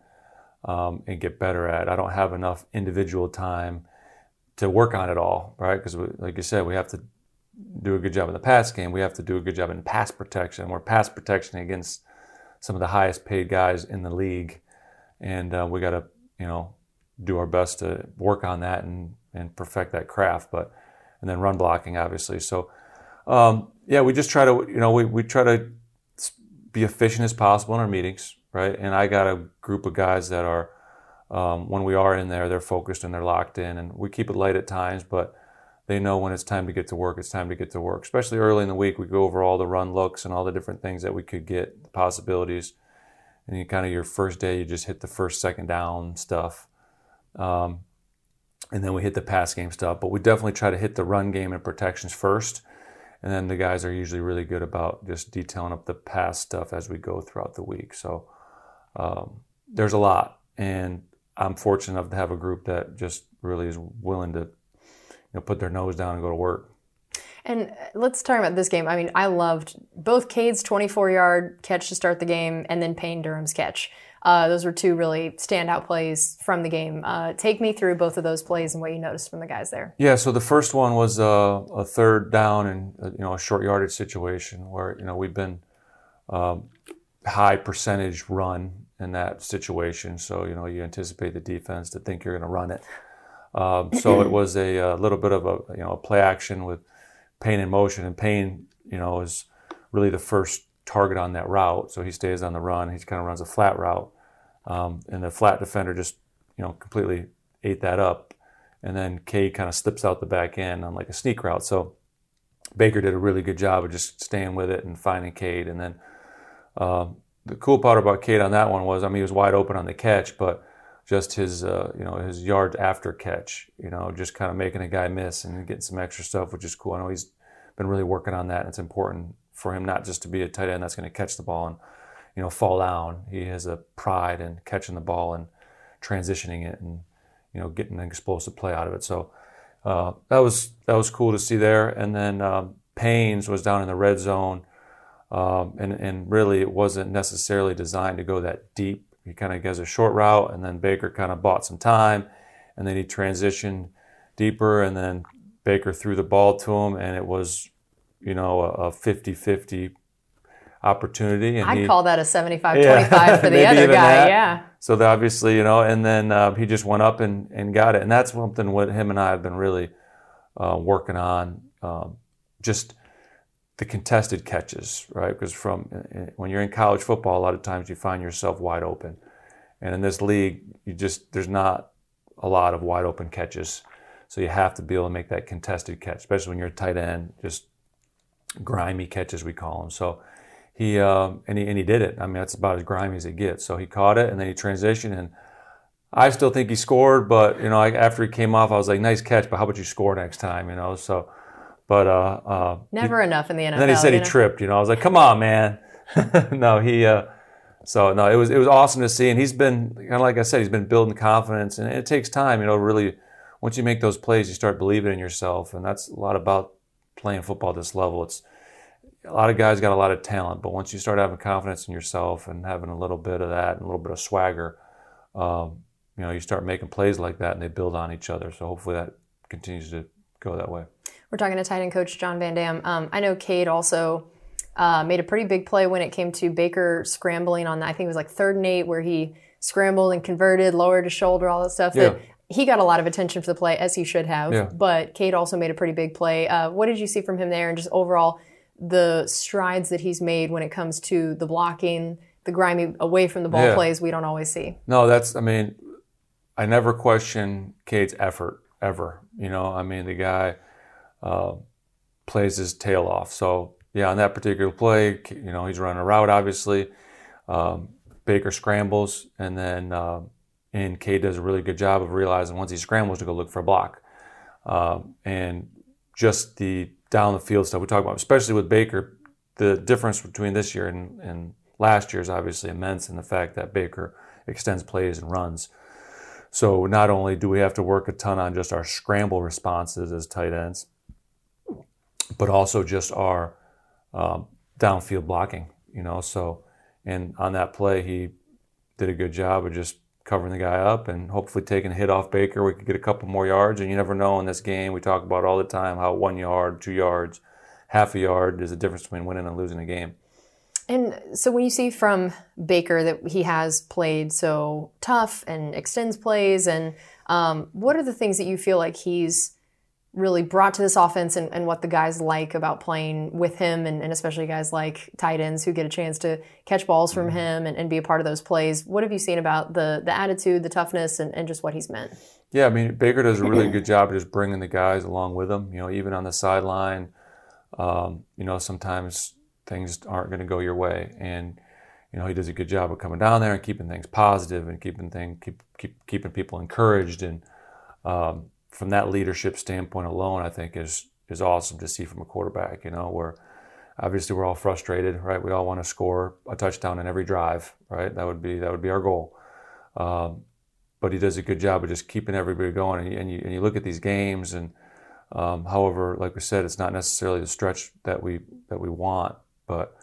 and get better at. I don't have enough individual time to work on it all, right? Because like you said, we have to do a good job in the pass game. We have to do a good job in pass protection. We're pass protection against some of the highest paid guys in the league. And we got to, do our best to work on that and perfect that craft. And then run blocking, obviously. So, we just try to, we try to be efficient as possible in our meetings, right? And I got a group of guys that are, when we are in there, they're focused and they're locked in, and we keep it light at times, but they know when it's time to get to work, especially early in the week. We go over all the run looks and all the different things that we could get, the possibilities. And you kind of, your first day, you just hit the first, second down stuff. And then we hit the pass game stuff, but we definitely try to hit the run game and protections first. And then the guys are usually really good about just detailing up the pass stuff as we go throughout the week. So there's a lot. And I'm fortunate enough to have a group that just really is willing to put their nose down and go to work. And let's talk about this game. I mean, I loved both Cade's 24-yard catch to start the game and then Payne Durham's catch. Those were two really standout plays from the game. Take me through both of those plays and what you noticed from the guys there. Yeah, so the first one was a third down and a short yardage situation where we've been high percentage run in that situation. So you anticipate the defense to think you're going to run it. So it was a little bit of a play action with Payne in motion, and Payne is really the first target on that route, so he stays on the run. He kind of runs a flat route, and the flat defender just completely ate that up, and then Cade kind of slips out the back end on like a sneak route. So Baker did a really good job of just staying with it and finding Cade. And then the cool part about Cade on that one was, he was wide open on the catch, but just his his yards after catch, just kind of making a guy miss and getting some extra stuff, which is cool. I know he's been really working on that, and it's important for him not just to be a tight end that's going to catch the ball and fall down. He has a pride in catching the ball and transitioning it and getting an explosive play out of it. So that was cool to see there. And then Payne's was down in the red zone, and really it wasn't necessarily designed to go that deep. He kind of gets a short route, and then Baker kind of bought some time, and then he transitioned deeper, and then Baker threw the ball to him, and it was a 50-50 opportunity. And I'd call that a 75-25 for the other guy. So obviously, and then he just went up and got it. And that's something what him and I have been really working on, just the contested catches, right? Because when you're in college football, a lot of times you find yourself wide open. And in this league, there's not a lot of wide open catches. So you have to be able to make that contested catch, especially when you're a tight end, just grimy catches we call them. So he did it. That's about as grimy as it gets. So he caught it, and then he transitioned, and I still think he scored, but after he came off, I was like, nice catch, but how about you score next time? So but never enough in the NFL. And then he said he tripped. I was like, come on, man. No, he so no, it was awesome to see, and he's been like I said, he's been building confidence, and it takes time. Really, once you make those plays, you start believing in yourself, and that's a lot about playing football at this level. It's a lot of guys got a lot of talent, but once you start having confidence in yourself and having a little bit of that and a little bit of swagger, you start making plays like that, and they build on each other. So hopefully that continues to go that way. We're talking to tight end coach John Van Dam. I know Cade also made a pretty big play when it came to Baker scrambling on, I think it was like 3rd and 8, where he scrambled and converted, lowered his shoulder, all that stuff. Yeah. He got a lot of attention for the play, as he should have, but Cade also made a pretty big play. What did you see from him there, and just overall the strides that he's made when it comes to the blocking, the grimy away from the ball plays we don't always see? No, I never question Cade's effort ever. The guy plays his tail off. So, on that particular play, he's running a route, obviously. Baker scrambles, and then and Cade does a really good job of realizing once he scrambles to go look for a block. And just the down the field stuff we talk about, especially with Baker, the difference between this year and last year is obviously immense in the fact that Baker extends plays and runs. So not only do we have to work a ton on just our scramble responses as tight ends, but also just our downfield blocking, So, and on that play, he did a good job of just covering the guy up and hopefully taking a hit off Baker. We could get a couple more yards, and you never know in this game. We talk about all the time how 1 yard, 2 yards, half a yard is the difference between winning and losing a game. And so when you see from Baker that he has played so tough and extends plays, and what are the things that you feel like he's really brought to this offense, and what the guys like about playing with him, and especially guys like tight ends who get a chance to catch balls from him and be a part of those plays? What have you seen about the attitude, the toughness, and just what he's meant? Yeah, Baker does a really good job of just bringing the guys along with him. Even on the sideline, sometimes things aren't going to go your way, and he does a good job of coming down there and keeping things positive and keeping people encouraged, and from that leadership standpoint alone, I think is awesome to see from a quarterback. We're all frustrated, right? We all want to score a touchdown in every drive, right? That would be our goal. But he does a good job of just keeping everybody going. And you look at these games, and However, like we said, it's not necessarily the stretch that we want, but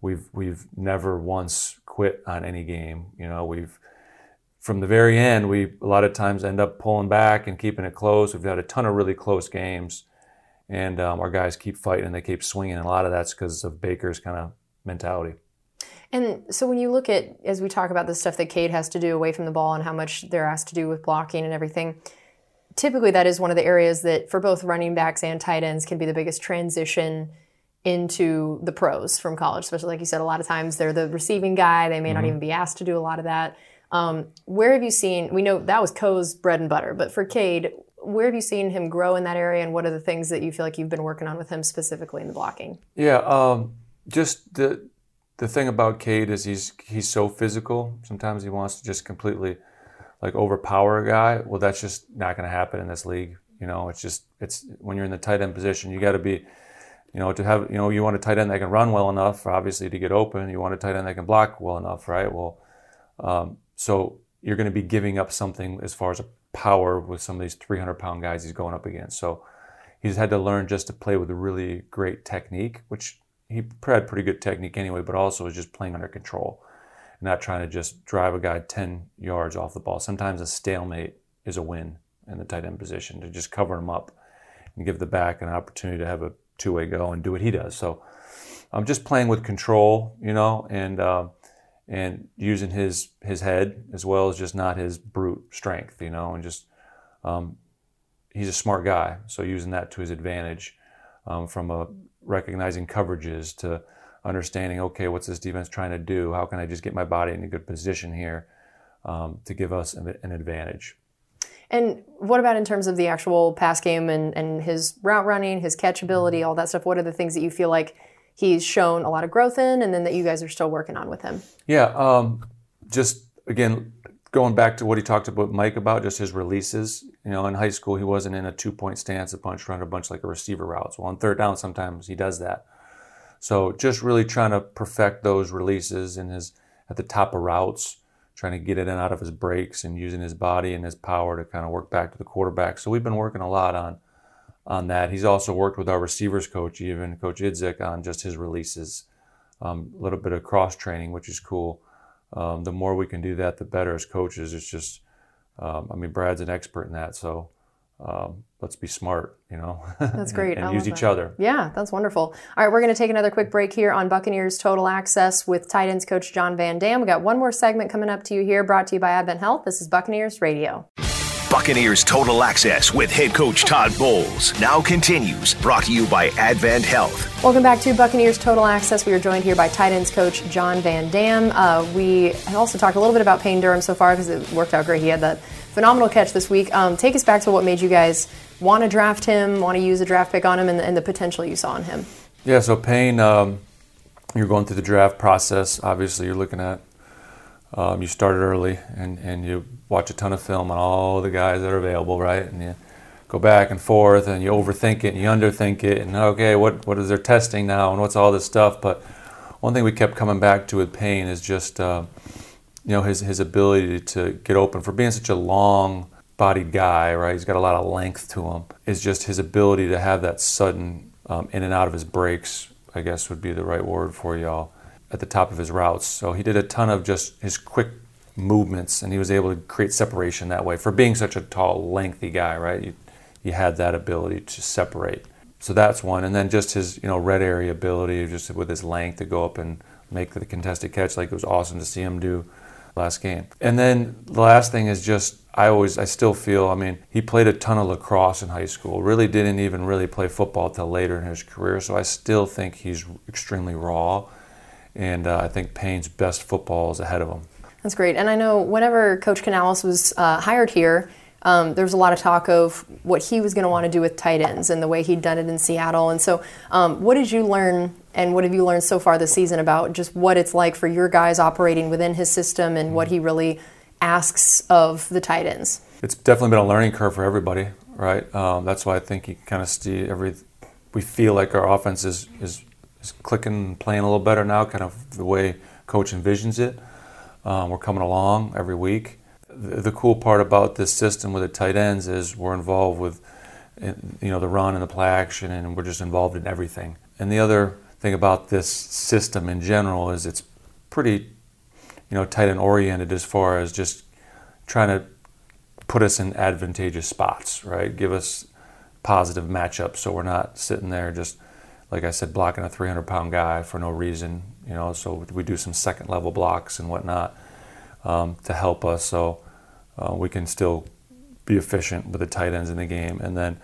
we've never once quit on any game. You know, we've from the very end, we a lot of times end up pulling back and keeping it close. We've had a ton of really close games, and our guys keep fighting and they keep swinging. And a lot of that's because of Baker's kind of mentality. And so when you look at, as we talk about the stuff that Cade has to do away from the ball and how much they're asked to do with blocking and everything, typically that is one of the areas that for both running backs and tight ends can be the biggest transition into the pros from college, especially like you said, a lot of times they're the receiving guy. They may not even be asked to do a lot of that. Where have you seen, we know that was Coe's bread and butter, but for Cade, where have you seen him grow in that area, and what are the things that you feel like you've been working on with him specifically in the blocking? Yeah, just the thing about Cade is he's so physical. Sometimes he wants to just completely like overpower a guy. Well, that's just not going to happen in this league. You know, it's when you're in the tight end position, you got to be, you know, to have, you know, you want a tight end that can run well enough, obviously, to get open. You want a tight end that can block well enough, right? Well, so you're going to be giving up something as far as a power with some of these 300-pound guys he's going up against. So he's had to learn just to play with a really great technique, which he had pretty good technique anyway, but also is just playing under control and not trying to just drive a guy 10 yards off the ball. Sometimes a stalemate is a win in the tight end position, to just cover him up and give the back an opportunity to have a two-way go and do what he does. So I'm just playing with control, you know, and using his head as well as just not his brute strength, you know, and just he's a smart guy, so using that to his advantage, from recognizing coverages to understanding, okay, what's this defense trying to do? How can I just get my body in a good position here to give us an advantage? And what about in terms of the actual pass game and his route running, his catchability, all that stuff? What are the things that you feel like he's shown a lot of growth in, and then that you guys are still working on with him? Yeah, just again, going back to what he talked about Mike about, just his releases. You know, in high school, he wasn't in a two-point stance, a punch run, a bunch like a receiver routes. Well, on third down, sometimes he does that. So just really trying to perfect those releases in his at the top of routes, trying to get it in and out of his breaks and using his body and his power to kind of work back to the quarterback. So we've been working a lot on that. He's also worked with our receivers coach, even Coach Idzik, on just his releases, a little bit of cross-training, which is cool. The more we can do that, the better as coaches. It's just, I mean, Brad's an expert in that, so let's be smart, you know. That's great. and use each other. Yeah, that's wonderful. All right, we're going to take another quick break here on Buccaneers Total Access with tight ends coach John Van Dam. We've got one more segment coming up to you here, brought to you by Advent Health. This is Buccaneers Radio. Buccaneers Total Access with head coach Todd Bowles now continues, brought to you by Advent Health. Welcome back to Buccaneers Total Access. We are joined here by tight ends coach John Van Dam. We also talked a little bit about Payne Durham so far because it worked out great. He had that phenomenal catch this week. Take us back to what made you guys want to draft him, want to use a draft pick on him, and the potential you saw in him. Yeah, so Payne, you're going through the draft process. Obviously, you're looking at you started early, and you watch a ton of film on all the guys that are available, right? And you go back and forth, and you overthink it, and you underthink it, and okay, what is their testing now, and what's all this stuff? But one thing we kept coming back to with Payne is just you know, his ability to get open. For being such a long-bodied guy, right? He's got a lot of length to him. It's just his ability to have that sudden in and out of his breaks, I guess would be the right word for y'all, at the top of his routes. So he did a ton of just his quick movements, and he was able to create separation that way. For being such a tall, lengthy guy, right? You had that ability to separate. So that's one. And then just his, you know, red area ability, just with his length to go up and make the contested catch, like it was awesome to see him do last game. And then the last thing is just, I still feel, I mean, he played a ton of lacrosse in high school, really didn't even really play football till later in his career. So I still think he's extremely raw. And I think Payne's best football is ahead of him. That's great. And I know whenever Coach Canales was hired here, there was a lot of talk of what he was going to want to do with tight ends and the way he'd done it in Seattle. And so what did you learn, and what have you learned so far this season about just what it's like for your guys operating within his system and what he really asks of the tight ends? It's definitely been a learning curve for everybody, right? That's why I think you kind of see we feel like our offense is clicking and playing a little better now, kind of the way Coach envisions it. We're coming along every week. The cool part about this system with the tight ends is we're involved with you know, the run and the play action, and we're just involved in everything. And the other thing about this system in general is it's pretty, you know, tight and oriented as far as just trying to put us in advantageous spots, right? Give us positive matchups so we're not sitting there just, like I said, blocking a 300-pound guy for no reason, you know, so we do some second-level blocks and whatnot to help us so we can still be efficient with the tight ends in the game. And then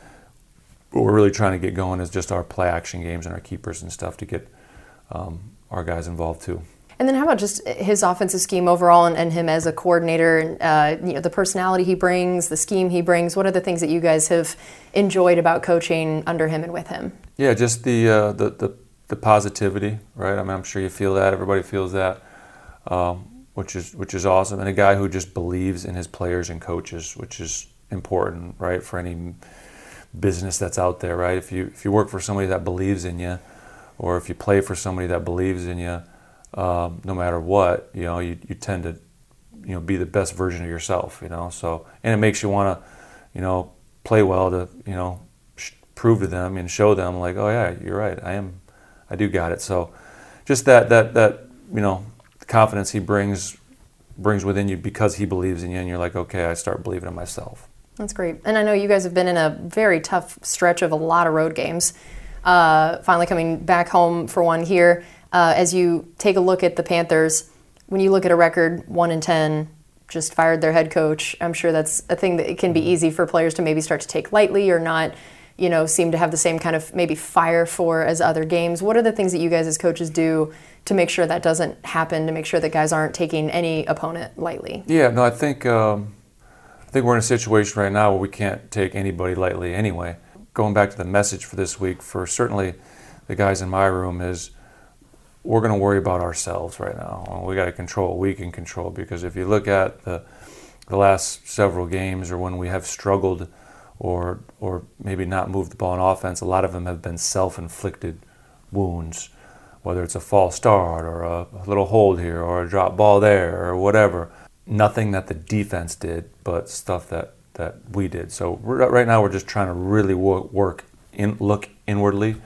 what we're really trying to get going is just our play-action games and our keepers and stuff to get our guys involved too. And then how about just his offensive scheme overall and him as a coordinator and you know, the personality he brings, the scheme he brings? What are the things that you guys have enjoyed about coaching under him and with him? Yeah, just the positivity, right? I mean, I'm sure you feel that. Everybody feels that, which is awesome. And a guy who just believes in his players and coaches, which is important, right, for any business that's out there, right? If you work for somebody that believes in you, or if you play for somebody that believes in you, no matter what, you know, you tend to, you know, be the best version of yourself, you know. So, and it makes you want to, you know, play well to, you know, prove to them and show them, like, oh yeah, you're right, I do got it. So, just that you know, the confidence he brings within you because he believes in you, and you're like, okay, I start believing in myself. That's great. And I know you guys have been in a very tough stretch of a lot of road games. Finally coming back home for one here. As you take a look at the Panthers, when you look at a record 1-10, just fired their head coach, I'm sure that's a thing that it can be easy for players to maybe start to take lightly or not, you know, seem to have the same kind of maybe fire for as other games. What are the things that you guys as coaches do to make sure that doesn't happen, to make sure that guys aren't taking any opponent lightly? Yeah, no, I think we're in a situation right now where we can't take anybody lightly anyway. Going back to the message for this week, for certainly the guys in my room, is we're going to worry about ourselves right now. We got to control what we can control, because if you look at the last several games, or when we have struggled or maybe not moved the ball in offense, a lot of them have been self-inflicted wounds, whether it's a false start or a little hold here or a drop ball there or whatever. Nothing that the defense did, but stuff that we did. So right now we're just trying to really look inwardly.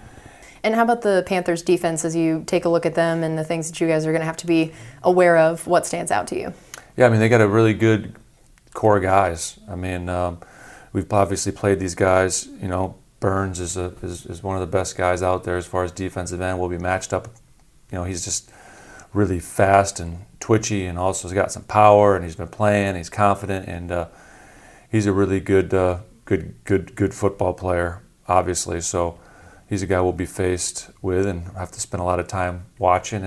And how about the Panthers defense, as you take a look at them and the things that you guys are going to have to be aware of? What stands out to you? Yeah, I mean, they got a really good core of guys. I mean, we've obviously played these guys. You know, Burns is one of the best guys out there as far as defensive end. We'll be matched up. You know, he's just really fast and twitchy, and also he's got some power, and he's been playing, he's confident, and he's a really good football player, obviously. So he's a guy we'll be faced with and have to spend a lot of time watching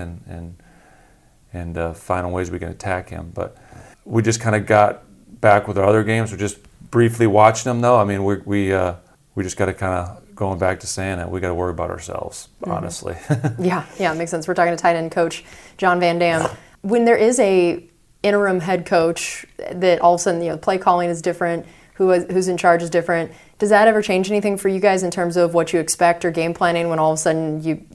and finding ways we can attack him. But we just kind of got back with our other games. We're just briefly watching them, though. I mean, we just got to kind of, going back to saying that we got to worry about ourselves, honestly. Mm-hmm. Yeah, it makes sense. We're talking to tight end coach John Van Dam. When there is a interim head coach that all of a sudden, you know, play calling is different, who's in charge is different, does that ever change anything for you guys in terms of what you expect or game planning, when all of a sudden you've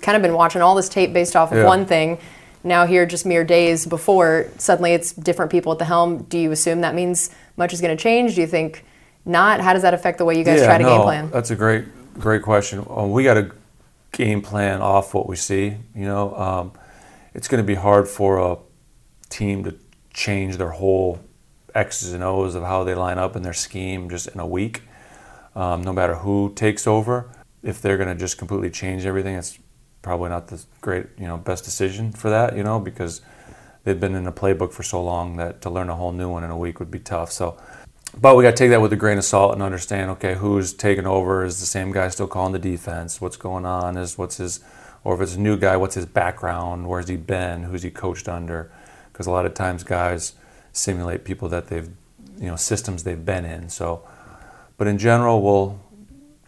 kind of been watching all this tape based off of one thing? Now here, just mere days before, suddenly it's different people at the helm. Do you assume that means much is going to change? Do you think not? How does that affect the way you guys try to game plan? That's a great question. We got to game plan off what we see. You know, it's going to be hard for a team to change their whole X's and O's of how they line up in their scheme just in a week, no matter who takes over. If they're going to just completely change everything, it's probably not the best decision for that, you know, because they've been in the playbook for so long that to learn a whole new one in a week would be tough. So. But we got to take that with a grain of salt and understand, okay, who's taking over? Is the same guy still calling the defense? What's going on? Or if it's a new guy, what's his background? Where's he been? Who's he coached under? Because a lot of times guys simulate people that they've, you know, systems they've been in. So, but in general, we'll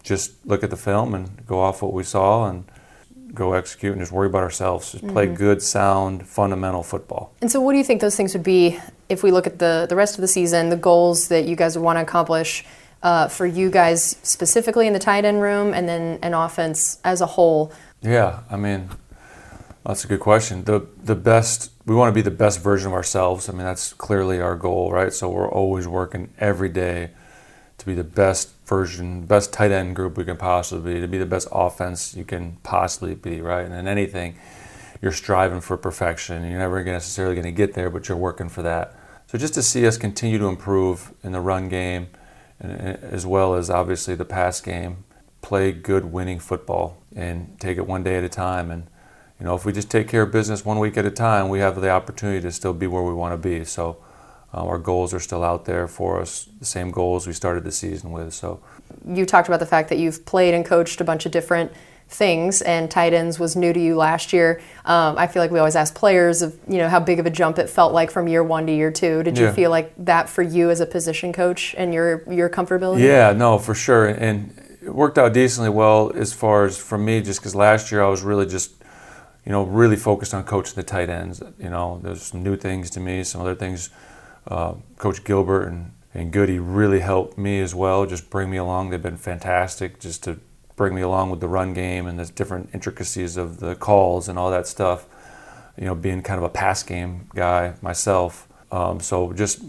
just look at the film and go off what we saw and go execute and just worry about ourselves. Just play good, sound, fundamental football. And so what do you think those things would be if we look at the rest of the season, the goals that you guys would want to accomplish for you guys specifically in the tight end room and then an offense as a whole? Yeah, I mean, that's a good question. We want to be the best version of ourselves. I mean, that's clearly our goal, right? So we're always working every day to be the best version, best tight end group we can possibly be, to be the best offense you can possibly be, right? And in anything, you're striving for perfection. You're never necessarily going to get there, but you're working for that. So just to see us continue to improve in the run game, as well as obviously the pass game, play good winning football and take it one day at a time. And, you know, if we just take care of business one week at a time, we have the opportunity to still be where we want to be. So our goals are still out there for us, the same goals we started the season with. So you talked about the fact that you've played and coached a bunch of different things, and tight ends was new to you last year. I feel like we always ask players of, you know, how big of a jump it felt like from year one to year two. Did you feel like that for you as a position coach and your comfortability? Yeah, no, for sure. And it worked out decently well as far as for me, just because last year I was really just, you know, really focused on coaching the tight ends. You know, there's some new things to me, some other things. Coach Gilbert and Goody really helped me as well, just bring me along. They've been fantastic just to bring me along with the run game and the different intricacies of the calls and all that stuff, you know, being kind of a pass game guy myself. So just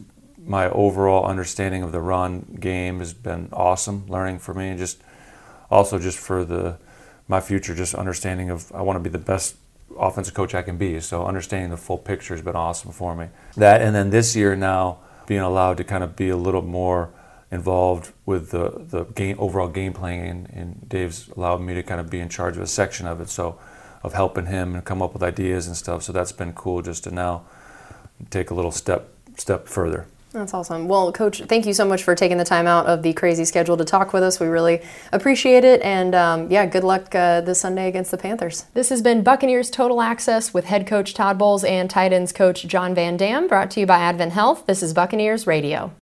my overall understanding of the run game has been awesome learning for me, and just also just for my future, just understanding of I want to be the best offensive coach I can be. So understanding the full picture has been awesome for me. That, and then this year now being allowed to kind of be a little more involved with the game, overall game playing, and Dave's allowed me to kind of be in charge of a section of it, so of helping him and come up with ideas and stuff. So that's been cool just to now take a little step further. That's awesome. Well, Coach, thank you so much for taking the time out of the crazy schedule to talk with us. We really appreciate it. And, good luck this Sunday against the Panthers. This has been Buccaneers Total Access with head coach Todd Bowles and tight ends coach John Van Dam, brought to you by Advent Health. This is Buccaneers Radio.